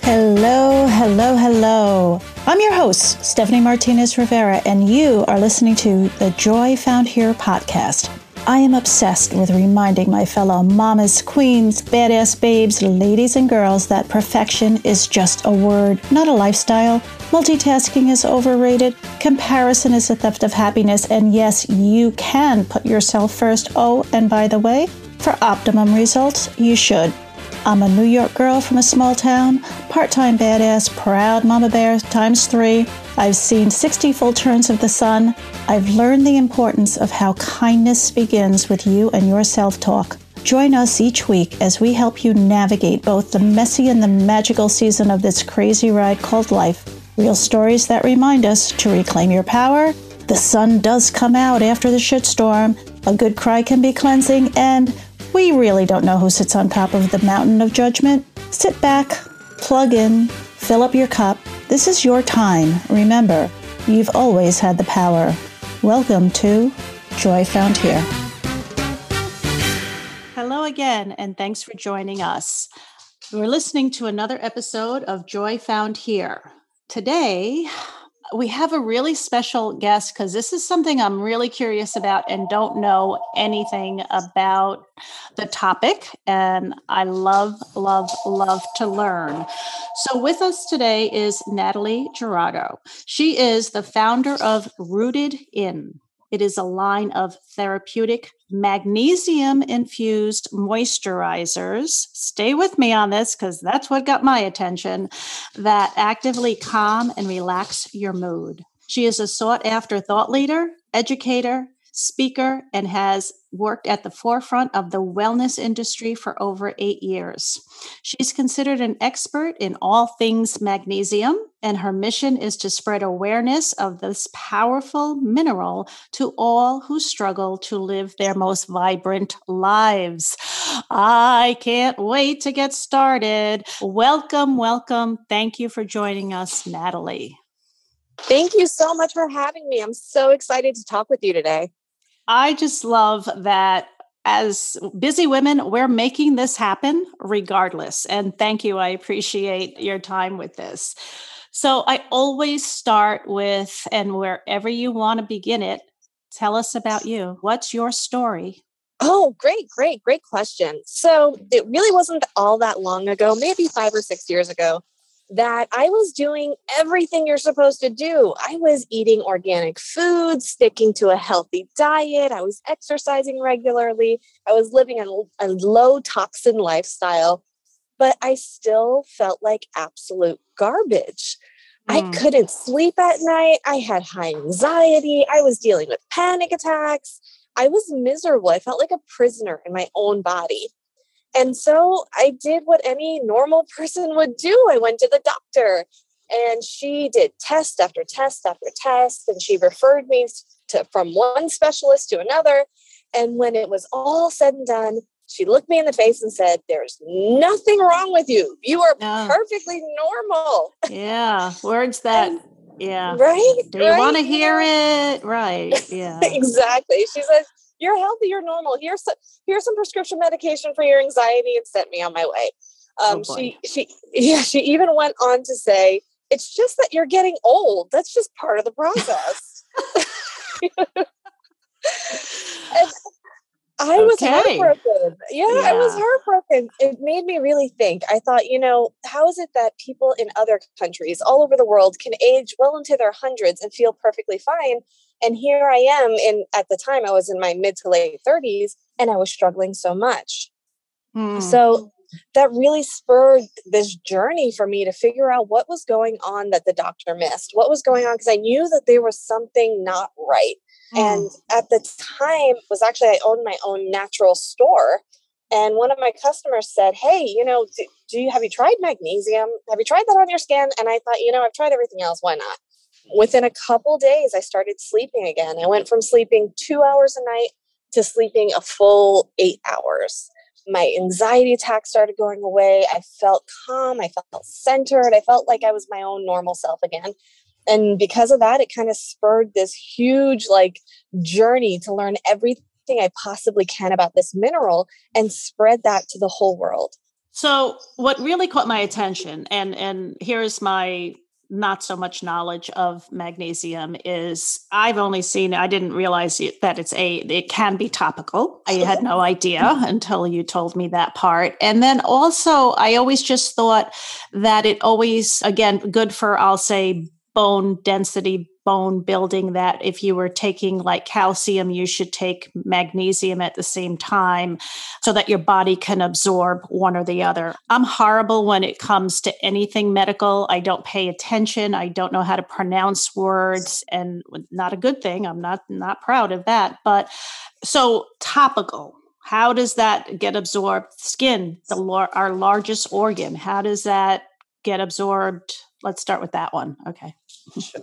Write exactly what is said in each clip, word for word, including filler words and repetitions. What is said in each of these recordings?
Hello, hello, hello. I'm your host, Stephanie Martinez-Rivera, and you are listening to the Joy Found Here podcast. I am obsessed with reminding my fellow mamas, queens, badass babes, ladies and girls that perfection is just a word, not a lifestyle. Multitasking is overrated. Comparison is the theft of happiness. And yes, you can put yourself first. Oh, and by the way, for optimum results, you should. I'm a New York girl from a small town, part-time badass, proud mama bear times three. I've seen sixty full turns of the sun. I've learned the importance of how kindness begins with you and your self-talk. Join us each week as we help you navigate both the messy and the magical season of this crazy ride called life. Real stories that remind us to reclaim your power. The sun does come out after the shitstorm. A good cry can be cleansing, and we really don't know who sits on top of the mountain of judgment. Sit back, plug in, fill up your cup. This is your time. Remember, you've always had the power. Welcome to Joy Found Here. Hello again, and thanks for joining us. We're listening to another episode of Joy Found Here. Today, we have a really special guest because this is something I'm really curious about and don't know anything about the topic. And I love, love, love to learn. So with us today is Natalie Gerardo. She is the founder of Rooted In. It is a line of therapeutic magnesium-infused moisturizers. Stay with me on this because that's what got my attention, that actively calm and relax your mood. She is a sought-after thought leader, educator, speaker, and has worked at the forefront of the wellness industry for over eight years. She's considered an expert in all things magnesium, and her mission is to spread awareness of this powerful mineral to all who struggle to live their most vibrant lives. I can't wait to get started. Welcome, welcome. Thank you for joining us, Natalie. Thank you so much for having me. I'm so excited to talk with you today. I just love that as busy women, we're making this happen regardless. And thank you. I appreciate your time with this. So I always start with, and wherever you want to begin it, tell us about you. What's your story? Oh, great, great, great question. So it really wasn't all that long ago, maybe five or six years ago, that I was doing everything you're supposed to do. I was eating organic food, sticking to a healthy diet. I was exercising regularly. I was living a, a low toxin lifestyle, but I still felt like absolute garbage. Mm. I couldn't sleep at night. I had high anxiety. I was dealing with panic attacks. I was miserable. I felt like a prisoner in my own body. And so I did what any normal person would do. I went to the doctor and she did test after test after test. And she referred me to from one specialist to another. And when it was all said and done, she looked me in the face and said, "There's nothing wrong with you. You are no. perfectly normal." Yeah. Words that, and, yeah. Right? Do you right? want to hear it? Right. Yeah. Exactly. She says, "You're healthy, you're normal. Here's some, here's some prescription medication for your anxiety," and sent me on my way. Um, oh she, she, yeah, she even went on to say, "It's just that you're getting old. That's just part of the process." And I okay. was heartbroken. Yeah, yeah, I was heartbroken. It made me really think. I thought, you know, how is it that people in other countries all over the world can age well into their hundreds and feel perfectly fine? And here I am, in at the time I was in my mid to late thirties, and I was struggling so much. Mm. So that really spurred this journey for me to figure out what was going on that the doctor missed, what was going on, because I knew that there was something not right. Mm. And at the time, it was actually I owned my own natural store, and one of my customers said, "Hey, you know, do, do you have you tried magnesium? Have you tried that on your skin?" And I thought, you know, I've tried everything else. Why not? Within a couple days, I started sleeping again. I went from sleeping two hours a night to sleeping a full eight hours. My anxiety attacks started going away. I felt calm. I felt centered. I felt like I was my own normal self again. And because of that, it kind of spurred this huge like journey to learn everything I possibly can about this mineral and spread that to the whole world. So what really caught my attention, and, and here's my not so much knowledge of magnesium, is I've only seen, I didn't realize that it's a, it can be topical. I had no idea until you told me that part. And then also I always just thought that it always, again, good for, I'll say, bone density, bone building, that if you were taking like calcium, you should take magnesium at the same time so that your body can absorb one or the other. I'm horrible when it comes to anything medical. I don't pay attention. I don't know how to pronounce words, and not a good thing. I'm not, not proud of that. But so topical, how does that get absorbed? Skin, the lar- our largest organ, how does that get absorbed? Let's start with that one. Okay.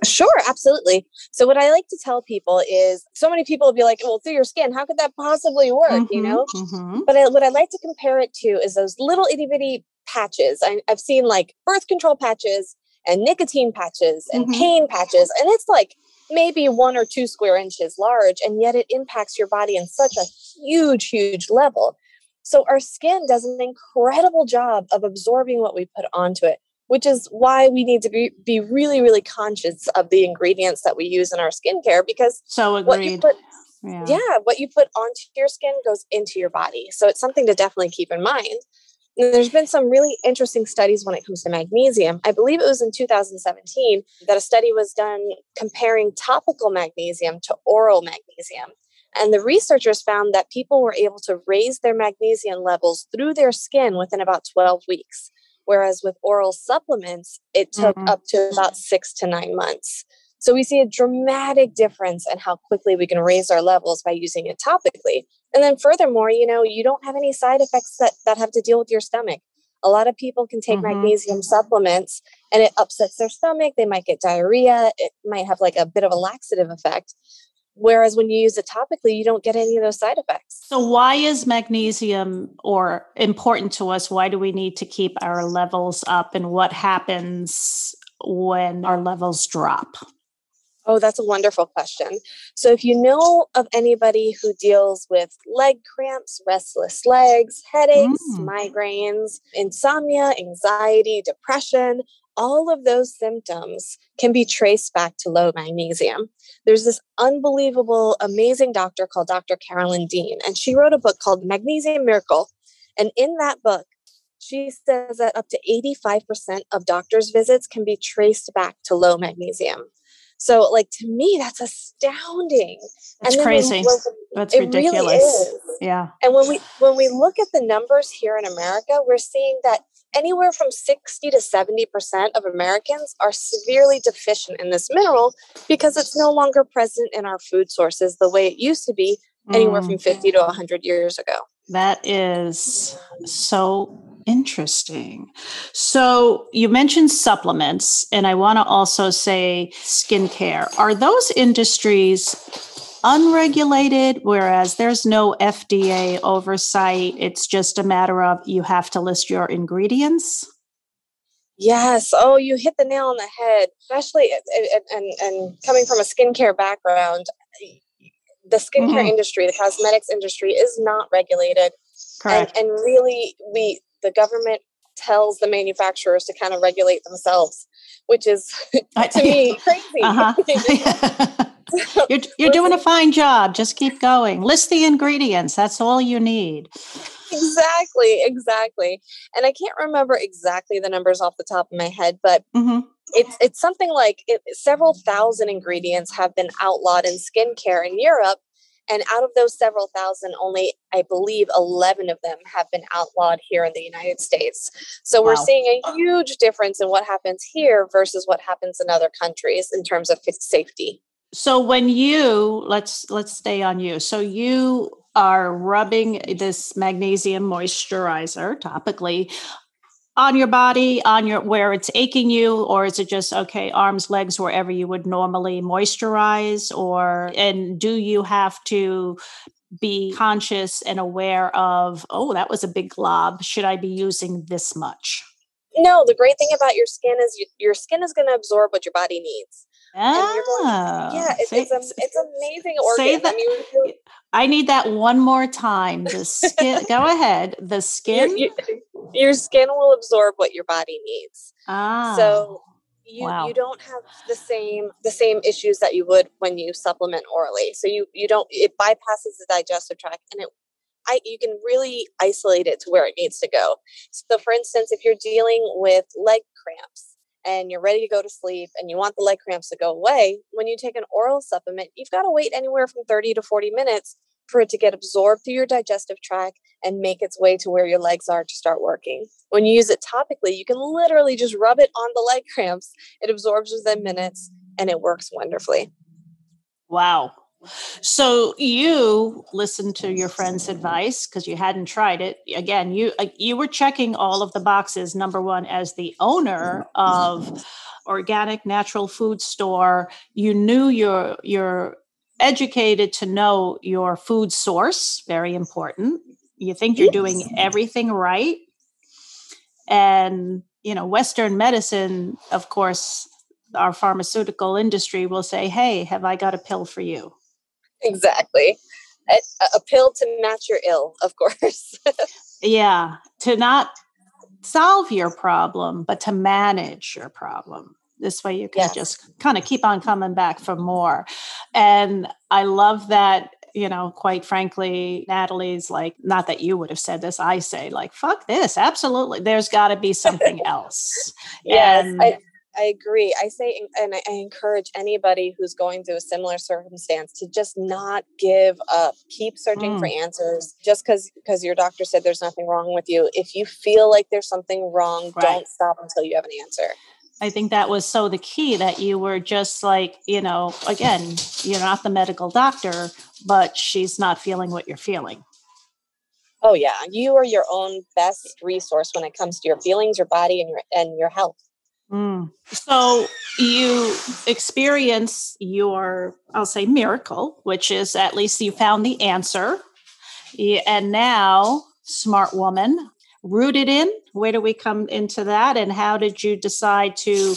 Sure, absolutely. So what I like to tell people is, so many people will be like, well, through your skin, how could that possibly work? Mm-hmm, you know, mm-hmm. But I, what I like to compare it to is those little itty bitty patches. I, I've seen like birth control patches and nicotine patches and mm-hmm. pain patches. And it's like maybe one or two square inches large. And yet it impacts your body in such a huge, huge level. So our skin does an incredible job of absorbing what we put onto it, which is why we need to be, be really, really conscious of the ingredients that we use in our skincare, because so agreed. What you put, yeah. yeah, what you put onto your skin goes into your body. So it's something to definitely keep in mind. And there's been some really interesting studies when it comes to magnesium. I believe it was in two thousand seventeen that a study was done comparing topical magnesium to oral magnesium. And the researchers found that people were able to raise their magnesium levels through their skin within about twelve weeks. Whereas with oral supplements, it took mm-hmm. up to about six to nine months. So we see a dramatic difference in how quickly we can raise our levels by using it topically. And then furthermore, you know, you don't have any side effects that, that have to deal with your stomach. A lot of people can take mm-hmm. magnesium supplements and it upsets their stomach. They might get diarrhea. It might have like a bit of a laxative effect. Whereas when you use it topically, you don't get any of those side effects. So why is magnesium or important to us? Why do we need to keep our levels up, and what happens when our levels drop? Oh, that's a wonderful question. So if you know of anybody who deals with leg cramps, restless legs, headaches, mm. migraines, insomnia, anxiety, depression, all of those symptoms can be traced back to low magnesium. There's this unbelievable, amazing doctor called Doctor Carolyn Dean, and she wrote a book called Magnesium Miracle. And in that book, she says that up to eighty-five percent of doctors' visits can be traced back to low magnesium. So like, to me, that's astounding. That's crazy. Look, that's it ridiculous. Really is. Yeah. And when we, when we look at the numbers here in America, we're seeing that anywhere from sixty to seventy percent of Americans are severely deficient in this mineral because it's no longer present in our food sources the way it used to be anywhere mm. from fifty to one hundred years ago. That is so interesting. So you mentioned supplements, and I want to also say skincare. Are those industries unregulated, whereas there's no F D A oversight? It's just a matter of you have to list your ingredients? Yes. Oh, you hit the nail on the head, especially and, and, and coming from a skincare background. The skincare mm-hmm. industry, the cosmetics industry is not regulated. Correct. And, and really, we the government tells the manufacturers to kind of regulate themselves, which is, to me, crazy. Uh-huh. You're you're doing a fine job. Just keep going. List the ingredients. That's all you need. Exactly, exactly. And I can't remember exactly the numbers off the top of my head, but mm-hmm. it's it's something like it, several thousand ingredients have been outlawed in skincare in Europe. And out of those several thousand, only, I believe, eleven of them have been outlawed here in the United States. So wow. we're seeing a huge difference in what happens here versus what happens in other countries in terms of safety. So when you, let's, let's stay on you. So you are rubbing this magnesium moisturizer topically on your body, on your, where it's aching you, or is it just, okay, arms, legs, wherever you would normally moisturize? Or, and do you have to be conscious and aware of, oh, that was a big glob, should I be using this much? No, the great thing about your skin is you, your skin is going to absorb what your body needs. Oh, and you're going, yeah, it's, say, it's, a, it's amazing organ. Say that, I, mean, really, I need that one more time. The skin, go ahead. The skin, your, your, your skin will absorb what your body needs. Ah, so you wow. you don't have the same the same issues that you would when you supplement orally. So you you don't it bypasses the digestive tract, and it I you can really isolate it to where it needs to go. So, for instance, if you're dealing with leg cramps, and you're ready to go to sleep and you want the leg cramps to go away, when you take an oral supplement, you've got to wait anywhere from thirty to forty minutes for it to get absorbed through your digestive tract and make its way to where your legs are to start working. When you use it topically, you can literally just rub it on the leg cramps. It absorbs within minutes and it works wonderfully. Wow. So you listened to your friend's advice because you hadn't tried it. Again, you you were checking all of the boxes. Number one, as the owner of organic natural food store, you knew you're you're educated to know your food source. Very important. You think you're doing everything right, and you know Western medicine, of course, our pharmaceutical industry will say, "Hey, have I got a pill for you?" Exactly. A, a pill to match your ill, of course. Yeah. To not solve your problem, but to manage your problem. This way you can yes. just kind of keep on coming back for more. And I love that, you know, quite frankly, Natalie's like, not that you would have said this. I say like, fuck this. Absolutely. There's got to be something else. Yes. And I- I agree. I say, and I encourage anybody who's going through a similar circumstance to just not give up, keep searching mm. for answers. Just because, because your doctor said there's nothing wrong with you. If you feel like there's something wrong, right. don't stop until you have an answer. I think that was so the key, that you were just like, you know, again, you're not the medical doctor, but she's not feeling what you're feeling. Oh yeah. You are your own best resource when it comes to your feelings, your body, and your, and your health. Mm. So you experience your, I'll say, miracle, which is at least you found the answer. And now, smart woman, Rooted In, where do we come into that? And how did you decide to,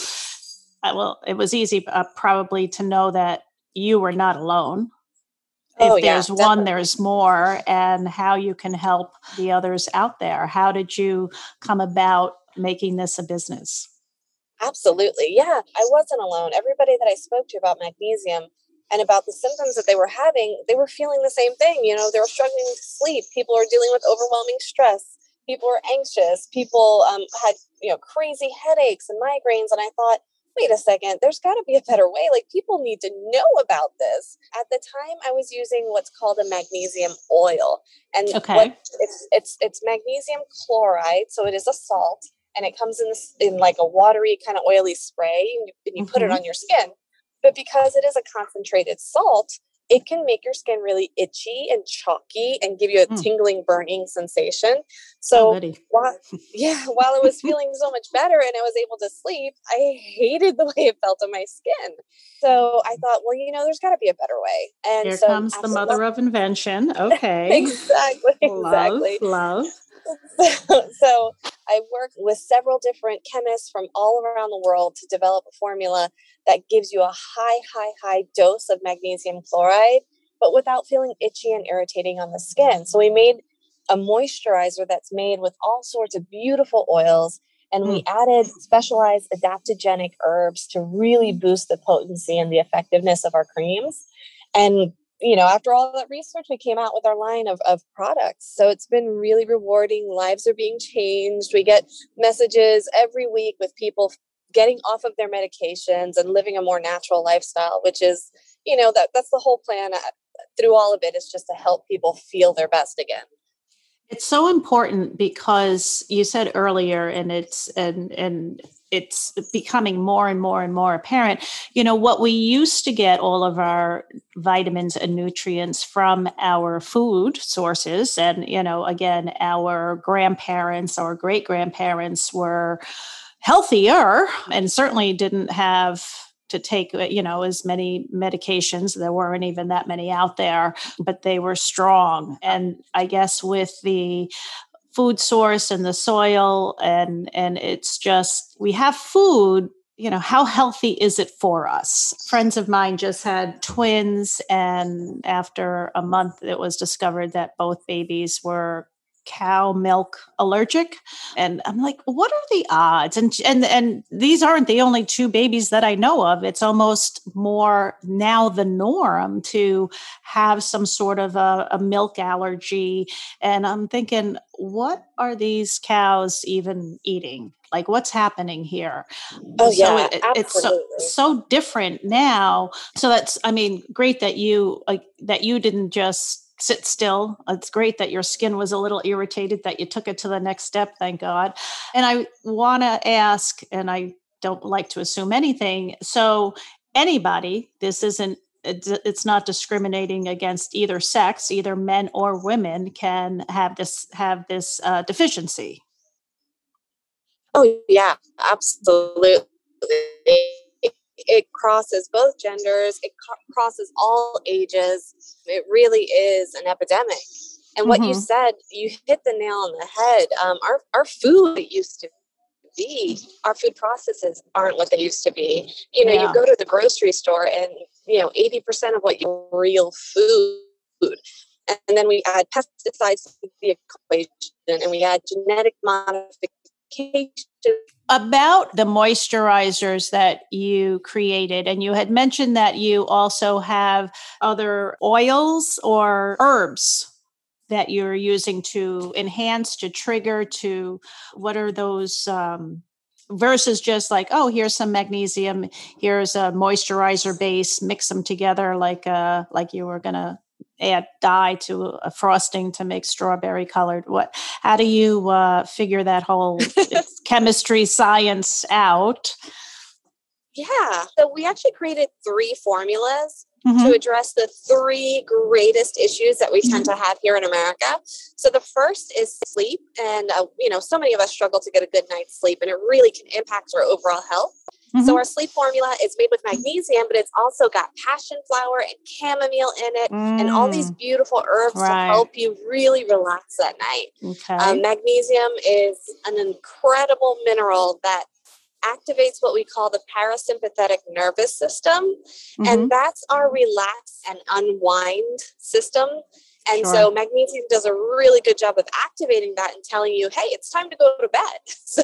well, it was easy uh, probably to know that you were not alone. If oh, there's yeah, one, there's more, and how you can help the others out there. How did you come about making this a business? Absolutely. Yeah. I wasn't alone. Everybody that I spoke to about magnesium and about the symptoms that they were having, they were feeling the same thing. You know, they were struggling to sleep. People are dealing with overwhelming stress. People are anxious. People um, had, you know, crazy headaches and migraines. And I thought, wait a second, there's got to be a better way. Like, people need to know about this. At the time, I was using what's called a magnesium oil. And okay. what, it's, it's, it's magnesium chloride. So it is a salt. And it comes in this, in like a watery kind of oily spray, and you, and you mm-hmm. put it on your skin. But because it is a concentrated salt, it can make your skin really itchy and chalky and give you a mm. tingling, burning sensation. So oh, while, yeah, while it was feeling so much better and I was able to sleep, I hated the way it felt on my skin. So I thought, well, you know, there's got to be a better way. And here so comes the mother love- of invention. Okay. exactly. Love, exactly. Love. So, so I worked with several different chemists from all around the world to develop a formula that gives you a high, high, high dose of magnesium chloride, but without feeling itchy and irritating on the skin. So we made a moisturizer that's made with all sorts of beautiful oils, and we added specialized adaptogenic herbs to really boost the potency and the effectiveness of our creams. And you know, after all that research, we came out with our line of, of products. So it's been really rewarding. Lives are being changed. We get messages every week with people getting off of their medications and living a more natural lifestyle, which is, you know, that that's the whole plan through all of it, is just to help people feel their best again. It's so important, because you said earlier, and it's, and, and, it's becoming more and more and more apparent, you know, what we used to get all of our vitamins and nutrients from our food sources. And, you know, again, our grandparents or great grandparents were healthier and certainly didn't have to take, you know, as many medications. There weren't even that many out there, but they were strong. And I guess with the food source and the soil, and and it's just, we have food, you know, how healthy is it for us? Friends of mine just had twins, and after a month, it was discovered that both babies were cow milk allergic. And I'm like, what are the odds? And, and, and these aren't the only two babies that I know of. It's almost more now the norm to have some sort of a, a milk allergy. And I'm thinking, what are these cows even eating? Like, what's happening here? Oh, yeah, so it, it's so, so different now. So that's, I mean, great that you, like, that you didn't just sit still. It's great that your skin was a little irritated, that you took it to the next step. Thank God. And I want to ask, and I don't like to assume anything. So anybody, this isn't, it's not discriminating against either sex, either men or women can have this, have this uh, deficiency. Oh yeah, absolutely. It crosses both genders. It co- crosses all ages. It really is an epidemic. And mm-hmm. what you said, you hit the nail on the head. Um, our, our food used to be, our food processes aren't what they used to be. You know, yeah. you go to the grocery store and, you know, eighty percent of what you real food. And then we add pesticides to the equation, and we add genetic modification. About the moisturizers that you created, and you had mentioned that you also have other oils or herbs that you're using to enhance, to trigger, to what are those um, versus just like, oh, here's some magnesium, here's a moisturizer base, mix them together like uh, like you were going to add dye to a frosting to make strawberry colored. What, how do you uh, figure that whole chemistry science out? Yeah. So we actually created three formulas mm-hmm. to address the three greatest issues that we tend mm-hmm. to have here in America. So the first is sleep. And, uh, you know, so many of us struggle to get a good night's sleep, and it really can impact our overall health. Mm-hmm. So our sleep formula is made with magnesium, but it's also got passion flower and chamomile in it mm. and all these beautiful herbs right. to help you really relax at night. Okay. Um, magnesium is an incredible mineral that activates what we call the parasympathetic nervous system. Mm-hmm. And that's our relax and unwind system. And sure. so magnesium does a really good job of activating that and telling you, hey, it's time to go to bed. So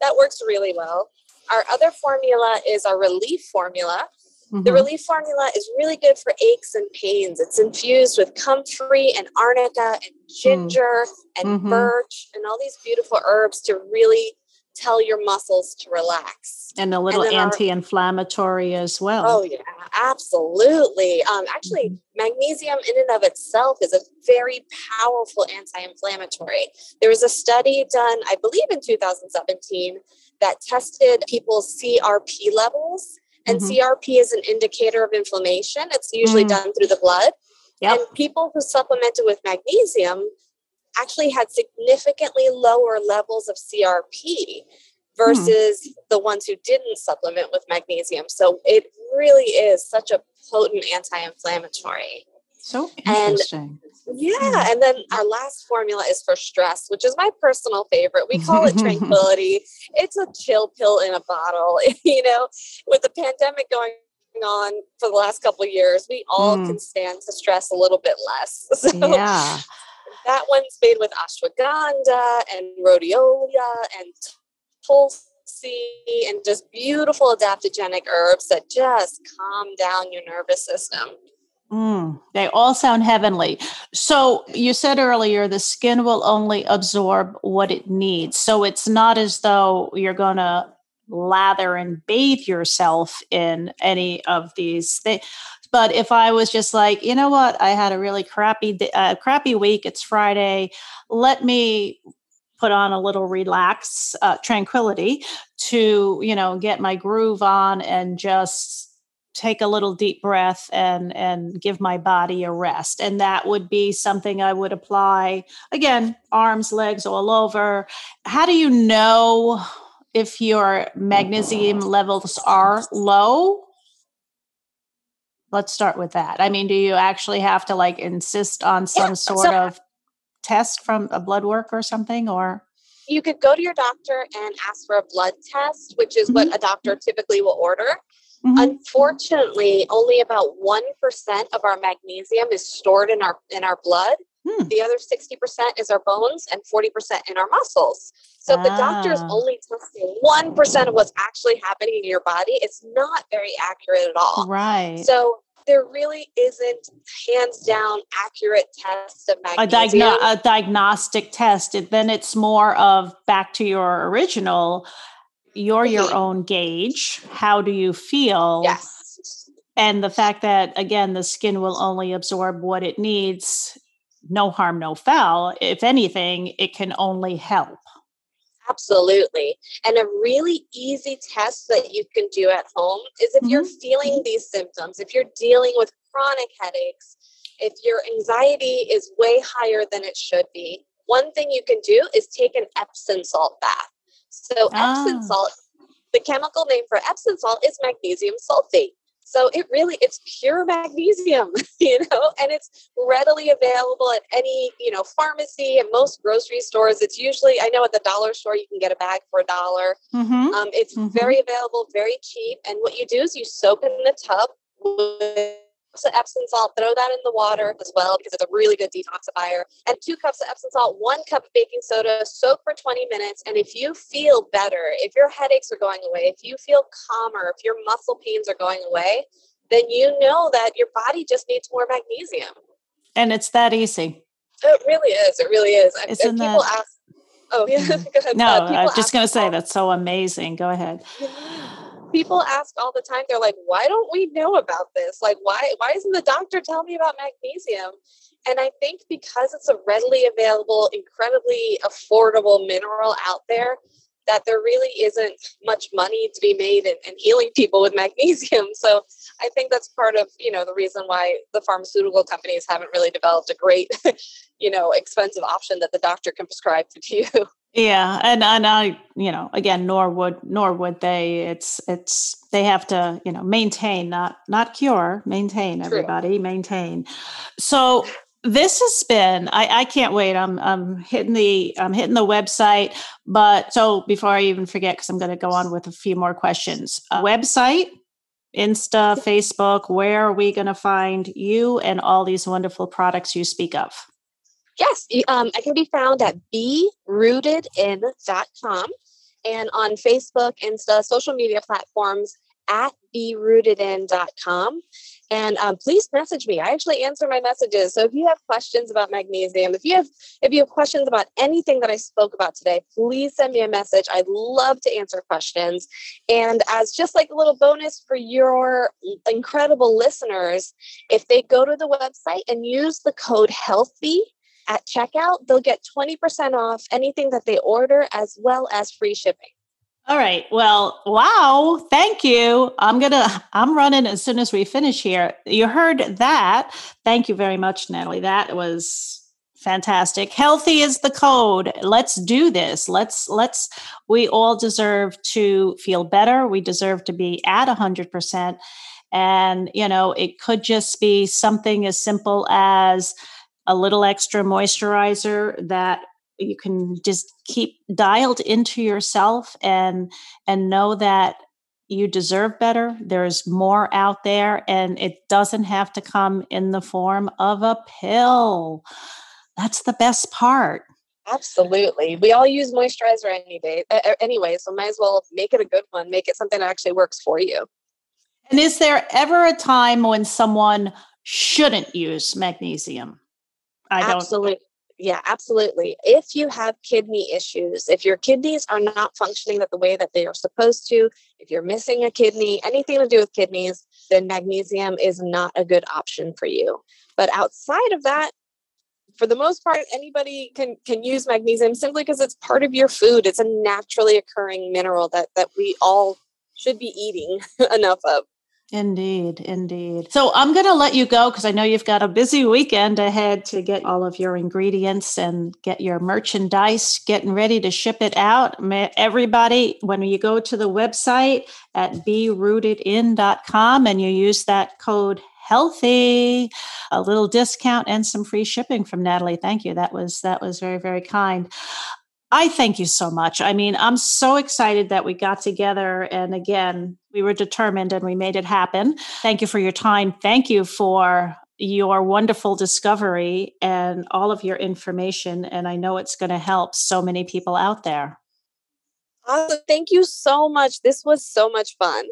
that works really well. Our other formula is our relief formula. Mm-hmm. The relief formula is really good for aches and pains. It's infused with comfrey and arnica and ginger mm. and mm-hmm. birch and all these beautiful herbs to really tell your muscles to relax. And a little and anti-inflammatory our, as well. Oh, yeah, absolutely. Um, actually, mm-hmm. magnesium in and of itself is a very powerful anti-inflammatory. There was a study done, I believe, in two thousand seventeen that tested people's C R P levels. And mm-hmm. C R P is an indicator of inflammation. It's usually mm-hmm. done through the blood. Yep. And people who supplemented with magnesium actually had significantly lower levels of C R P versus mm-hmm. the ones who didn't supplement with magnesium. So it really is such a potent anti-inflammatory. So interesting. And, yeah. Mm-hmm. And then our last formula is for stress, which is my personal favorite. We call it tranquility. It's a chill pill in a bottle. You know, with the pandemic going on for the last couple of years, we all mm. can stand to stress a little bit less. So yeah. that one's made with ashwagandha and rhodiola and tulsi and just beautiful adaptogenic herbs that just calm down your nervous system. Mm, they all sound heavenly. So you said earlier, the skin will only absorb what it needs. So it's not as though you're going to lather and bathe yourself in any of these things. But if I was just like, you know what, I had a really crappy, uh, crappy week. It's Friday. Let me put on a little relax, uh, tranquility to, you know, get my groove on and just take a little deep breath and, and give my body a rest. And that would be something I would apply, again, arms, legs, all over. How do you know if your magnesium levels are low? Let's start with that. I mean, do you actually have to like insist on some yeah, sort so- of test from a blood work or something, or? you could go to your doctor and ask for a blood test, which is mm-hmm. what a doctor typically will order. Mm-hmm. Unfortunately, only about one percent of our magnesium is stored in our in our blood. Hmm. The other sixty percent is our bones and forty percent in our muscles. So ah. if the doctor is only testing one percent of what's actually happening in your body, it's not very accurate at all. Right. So there really isn't hands down accurate test of magnesium. A, diagno- a diagnostic test. It, then it's more of back to your original, you're mm-hmm. your own gauge. How do you feel? Yes. And the fact that, again, the skin will only absorb what it needs. No harm, no foul. If anything, it can only help. Absolutely. And a really easy test that you can do at home is if mm-hmm. you're feeling these symptoms, if you're dealing with chronic headaches, if your anxiety is way higher than it should be, one thing you can do is take an Epsom salt bath. So ah. Epsom salt, the chemical name for Epsom salt is magnesium sulfate. So it really, it's pure magnesium, you know, and it's readily available at any, you know, pharmacy and most grocery stores. It's usually, I know at the dollar store, you can get a bag for a dollar. Mm-hmm. Um, it's mm-hmm. very available, very cheap. And what you do is you soak in the tub with Epsom salt, throw that in the water as well, because it's a really good detoxifier, and two cups of Epsom salt, one cup of baking soda, soak for twenty minutes. And if you feel better, if your headaches are going away, if you feel calmer, if your muscle pains are going away, then you know that your body just needs more magnesium. And it's that easy. It really is. It really is. It's people that... ask, oh, yeah. Go ahead. No, I'm just going to say that's so amazing. Go ahead. People ask all the time, they're like, why don't we know about this? Like, why, why isn't the doctor telling me about magnesium? And I think because it's a readily available, incredibly affordable mineral out there, that there really isn't much money to be made in, in healing people with magnesium. So I think that's part of, you know, the reason why the pharmaceutical companies haven't really developed a great, you know, expensive option that the doctor can prescribe to you. Yeah. And, and I, you know, again, nor would, nor would they, it's, it's, they have to, you know, maintain, not, not cure, maintain. True. Everybody maintain. So this has been, I, I can't wait. I'm, I'm hitting the, I'm hitting the website, but so before I even forget, cause I'm going to go on with a few more questions, uh, website, Insta, Facebook, where are we going to find you and all these wonderful products you speak of? Yes, um, I can be found at Be Rooted In dot com and on Facebook, Insta, social media platforms at Be Rooted In dot com. And um, please message me. I actually answer my messages. So if you have questions about magnesium, if you have if you have questions about anything that I spoke about today, please send me a message. I'd love to answer questions. And as just like a little bonus for your incredible listeners, if they go to the website and use the code HEALTHY at checkout, they'll get twenty percent off anything that they order, as well as free shipping. All right. Well, wow. Thank you. I'm going to, I'm running as soon as we finish here. You heard that. Thank you very much, Natalie. That was fantastic. Healthy is the code. Let's do this. Let's, let's, we all deserve to feel better. We deserve to be at a hundred percent. And, you know, it could just be something as simple as a little extra moisturizer that you can just keep dialed into yourself and and know that you deserve better. There's more out there, and it doesn't have to come in the form of a pill. That's the best part. Absolutely. We all use moisturizer any day, uh, anyway, so might as well make it a good one. Make it something that actually works for you. And is there ever a time when someone shouldn't use magnesium? I don't. Absolutely. Yeah, absolutely. If you have kidney issues, if your kidneys are not functioning the way that they are supposed to, if you're missing a kidney, anything to do with kidneys, then magnesium is not a good option for you. But outside of that, for the most part, anybody can can use magnesium simply because it's part of your food. It's a naturally occurring mineral that that we all should be eating enough of. Indeed. Indeed. So I'm going to let you go because I know you've got a busy weekend ahead to get all of your ingredients and get your merchandise, getting ready to ship it out. Everybody, when you go to the website at Be Rooted In dot com and you use that code HEALTHY, a little discount and some free shipping from Natalie. Thank you. That was, that was very, very kind. I thank you so much. I mean, I'm so excited that we got together. And again, we were determined and we made it happen. Thank you for your time. Thank you for your wonderful discovery and all of your information. And I know it's going to help so many people out there. Awesome. Thank you so much. This was so much fun.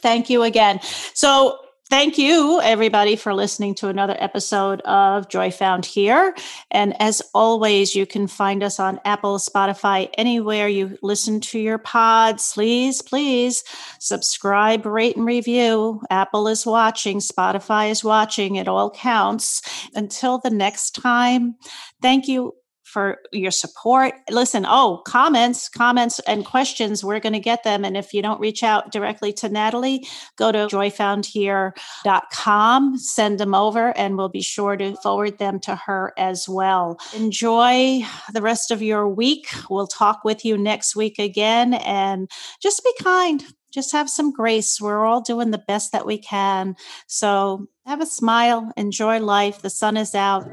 Thank you again. So thank you, everybody, for listening to another episode of Joy Found Here. And as always, you can find us on Apple, Spotify, anywhere you listen to your pods. Please, please subscribe, rate, and review. Apple is watching. Spotify is watching. It all counts. Until the next time, thank you for your support. Listen, oh, comments, comments and questions, we're going to get them. And if you don't reach out directly to Natalie, go to joy found here dot com, send them over, and we'll be sure to forward them to her as well. Enjoy the rest of your week. We'll talk with you next week again, and just be kind. Just have some grace. We're all doing the best that we can. So have a smile, enjoy life. The sun is out.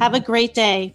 Have a great day.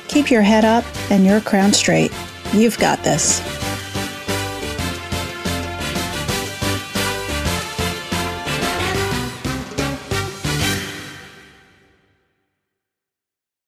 keep your head up and your crown straight. You've got this.